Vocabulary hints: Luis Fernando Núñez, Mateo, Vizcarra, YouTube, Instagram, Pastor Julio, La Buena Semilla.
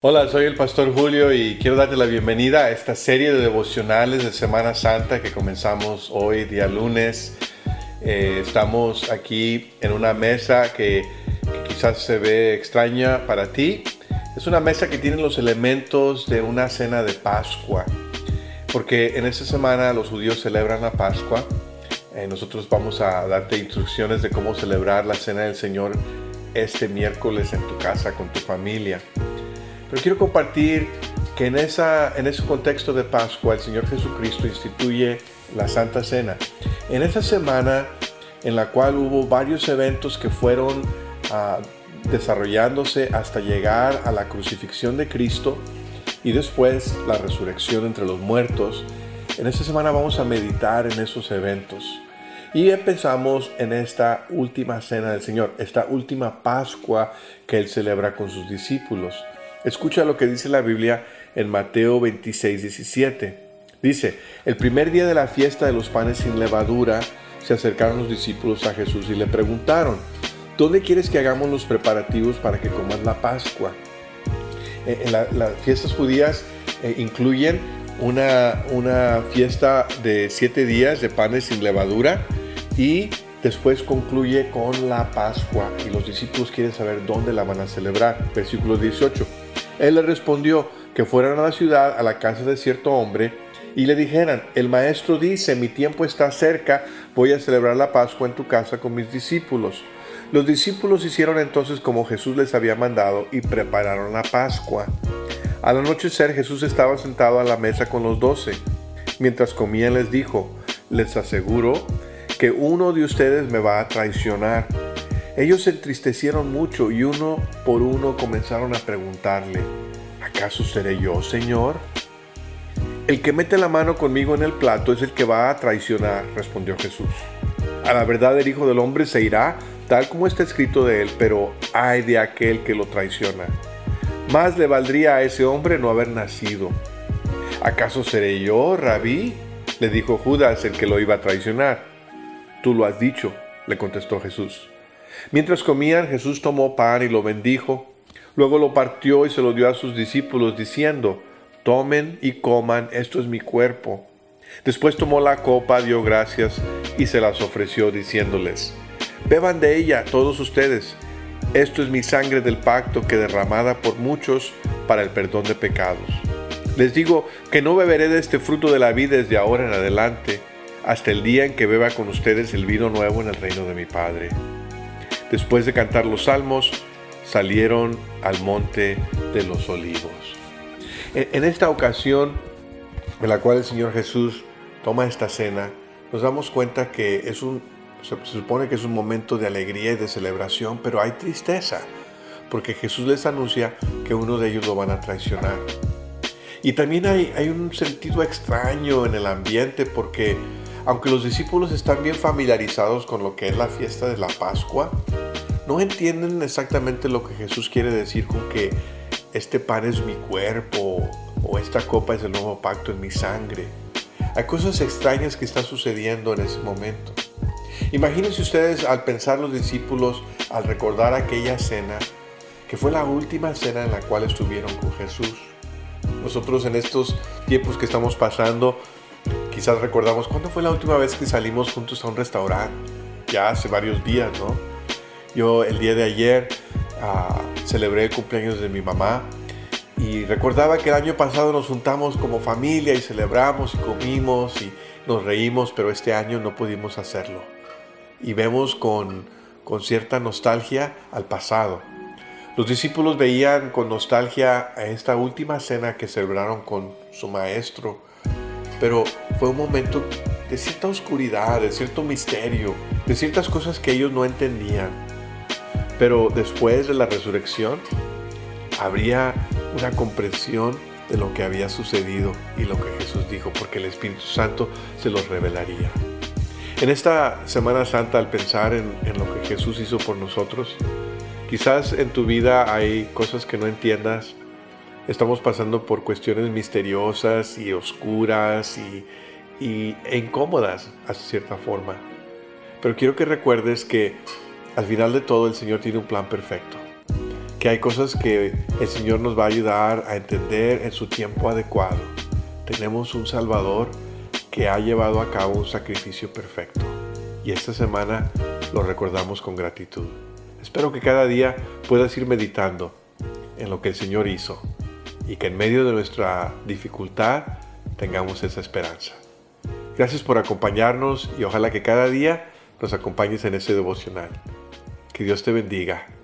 Hola, soy el Pastor Julio y quiero darte la bienvenida a esta serie de devocionales de Semana Santa que comenzamos hoy, día lunes. Estamos aquí en una mesa que quizás se ve extraña para ti. Es una mesa que tiene los elementos de una cena de Pascua, porque en esta semana los judíos celebran la Pascua. Nosotros vamos a darte instrucciones de cómo celebrar la Cena del Señor este miércoles en tu casa con tu familia. Pero quiero compartir que en ese contexto de Pascua, el Señor Jesucristo instituye la Santa Cena. En esa semana en la cual hubo varios eventos que fueron desarrollándose hasta llegar a la crucifixión de Cristo y después la resurrección entre los muertos, en esta semana vamos a meditar en esos eventos. Y empezamos en esta última Cena del Señor, esta última Pascua que Él celebra con sus discípulos. Escucha lo que dice la Biblia en Mateo 26, 17. Dice: el primer día de la fiesta de los panes sin levadura, se acercaron los discípulos a Jesús y le preguntaron: ¿dónde quieres que hagamos los preparativos para que comas la Pascua? Las fiestas judías incluyen una fiesta de 7 días de panes sin levadura y después concluye con la Pascua, y los discípulos quieren saber dónde la van a celebrar. Versículo 18. Él le respondió que fueran a la ciudad, a la casa de cierto hombre, y le dijeran: el maestro dice, mi tiempo está cerca, voy a celebrar la Pascua en tu casa con mis discípulos. Los discípulos hicieron entonces como Jesús les había mandado y prepararon la Pascua. Al anochecer, Jesús estaba sentado a la mesa con los 12. Mientras comían les dijo: les aseguro que uno de ustedes me va a traicionar. Ellos se entristecieron mucho y uno por uno comenzaron a preguntarle: ¿acaso seré yo, Señor? El que mete la mano conmigo en el plato es el que va a traicionar, respondió Jesús. A la verdad, el Hijo del Hombre se irá, tal como está escrito de él, pero ay de aquel que lo traiciona. Más le valdría a ese hombre no haber nacido. ¿Acaso seré yo, Rabí?, le dijo Judas, el que lo iba a traicionar. Tú lo has dicho, le contestó Jesús. Mientras comían, Jesús tomó pan y lo bendijo. Luego lo partió y se lo dio a sus discípulos, diciendo: tomen y coman, esto es mi cuerpo. Después tomó la copa, dio gracias y se las ofreció, diciéndoles: beban de ella todos ustedes. Esto es mi sangre del pacto, que derramada por muchos para el perdón de pecados. Les digo que no beberé de este fruto de la vid desde ahora en adelante, hasta el día en que beba con ustedes el vino nuevo en el reino de mi Padre. Después de cantar los salmos, salieron al monte de los olivos. En esta ocasión en la cual el Señor Jesús toma esta cena, nos damos cuenta que se supone que es un momento de alegría y de celebración, pero hay tristeza, porque Jesús les anuncia que uno de ellos lo van a traicionar. Y también hay un sentido extraño en el ambiente, porque aunque los discípulos están bien familiarizados con lo que es la fiesta de la Pascua, no entienden exactamente lo que Jesús quiere decir con que este pan es mi cuerpo o esta copa es el nuevo pacto en mi sangre. Hay cosas extrañas que están sucediendo en ese momento. Imagínense ustedes, al pensar los discípulos, al recordar aquella cena, que fue la última cena en la cual estuvieron con Jesús. Nosotros en estos tiempos que estamos pasando, quizás recordamos: ¿cuándo fue la última vez que salimos juntos a un restaurante? Ya hace varios días, ¿no? Yo el día de ayer celebré el cumpleaños de mi mamá y recordaba que el año pasado nos juntamos como familia y celebramos y comimos y nos reímos, pero este año no pudimos hacerlo. Y vemos con cierta nostalgia al pasado. Los discípulos veían con nostalgia a esta última cena que celebraron con su maestro, pero fue un momento de cierta oscuridad, de cierto misterio, de ciertas cosas que ellos no entendían. Pero después de la resurrección, habría una comprensión de lo que había sucedido y lo que Jesús dijo, porque el Espíritu Santo se los revelaría. En esta Semana Santa, al pensar en lo que Jesús hizo por nosotros, quizás en tu vida hay cosas que no entiendas. Estamos pasando por cuestiones misteriosas y oscuras e incómodas, a cierta forma. Pero quiero que recuerdes que al final de todo el Señor tiene un plan perfecto. que hay cosas que el Señor nos va a ayudar a entender en su tiempo adecuado. Tenemos un Salvador que ha llevado a cabo un sacrificio perfecto, y esta semana lo recordamos con gratitud. Espero que cada día puedas ir meditando en lo que el Señor hizo y que en medio de nuestra dificultad tengamos esa esperanza. Gracias por acompañarnos y ojalá que cada día nos acompañes en ese devocional. Que Dios te bendiga.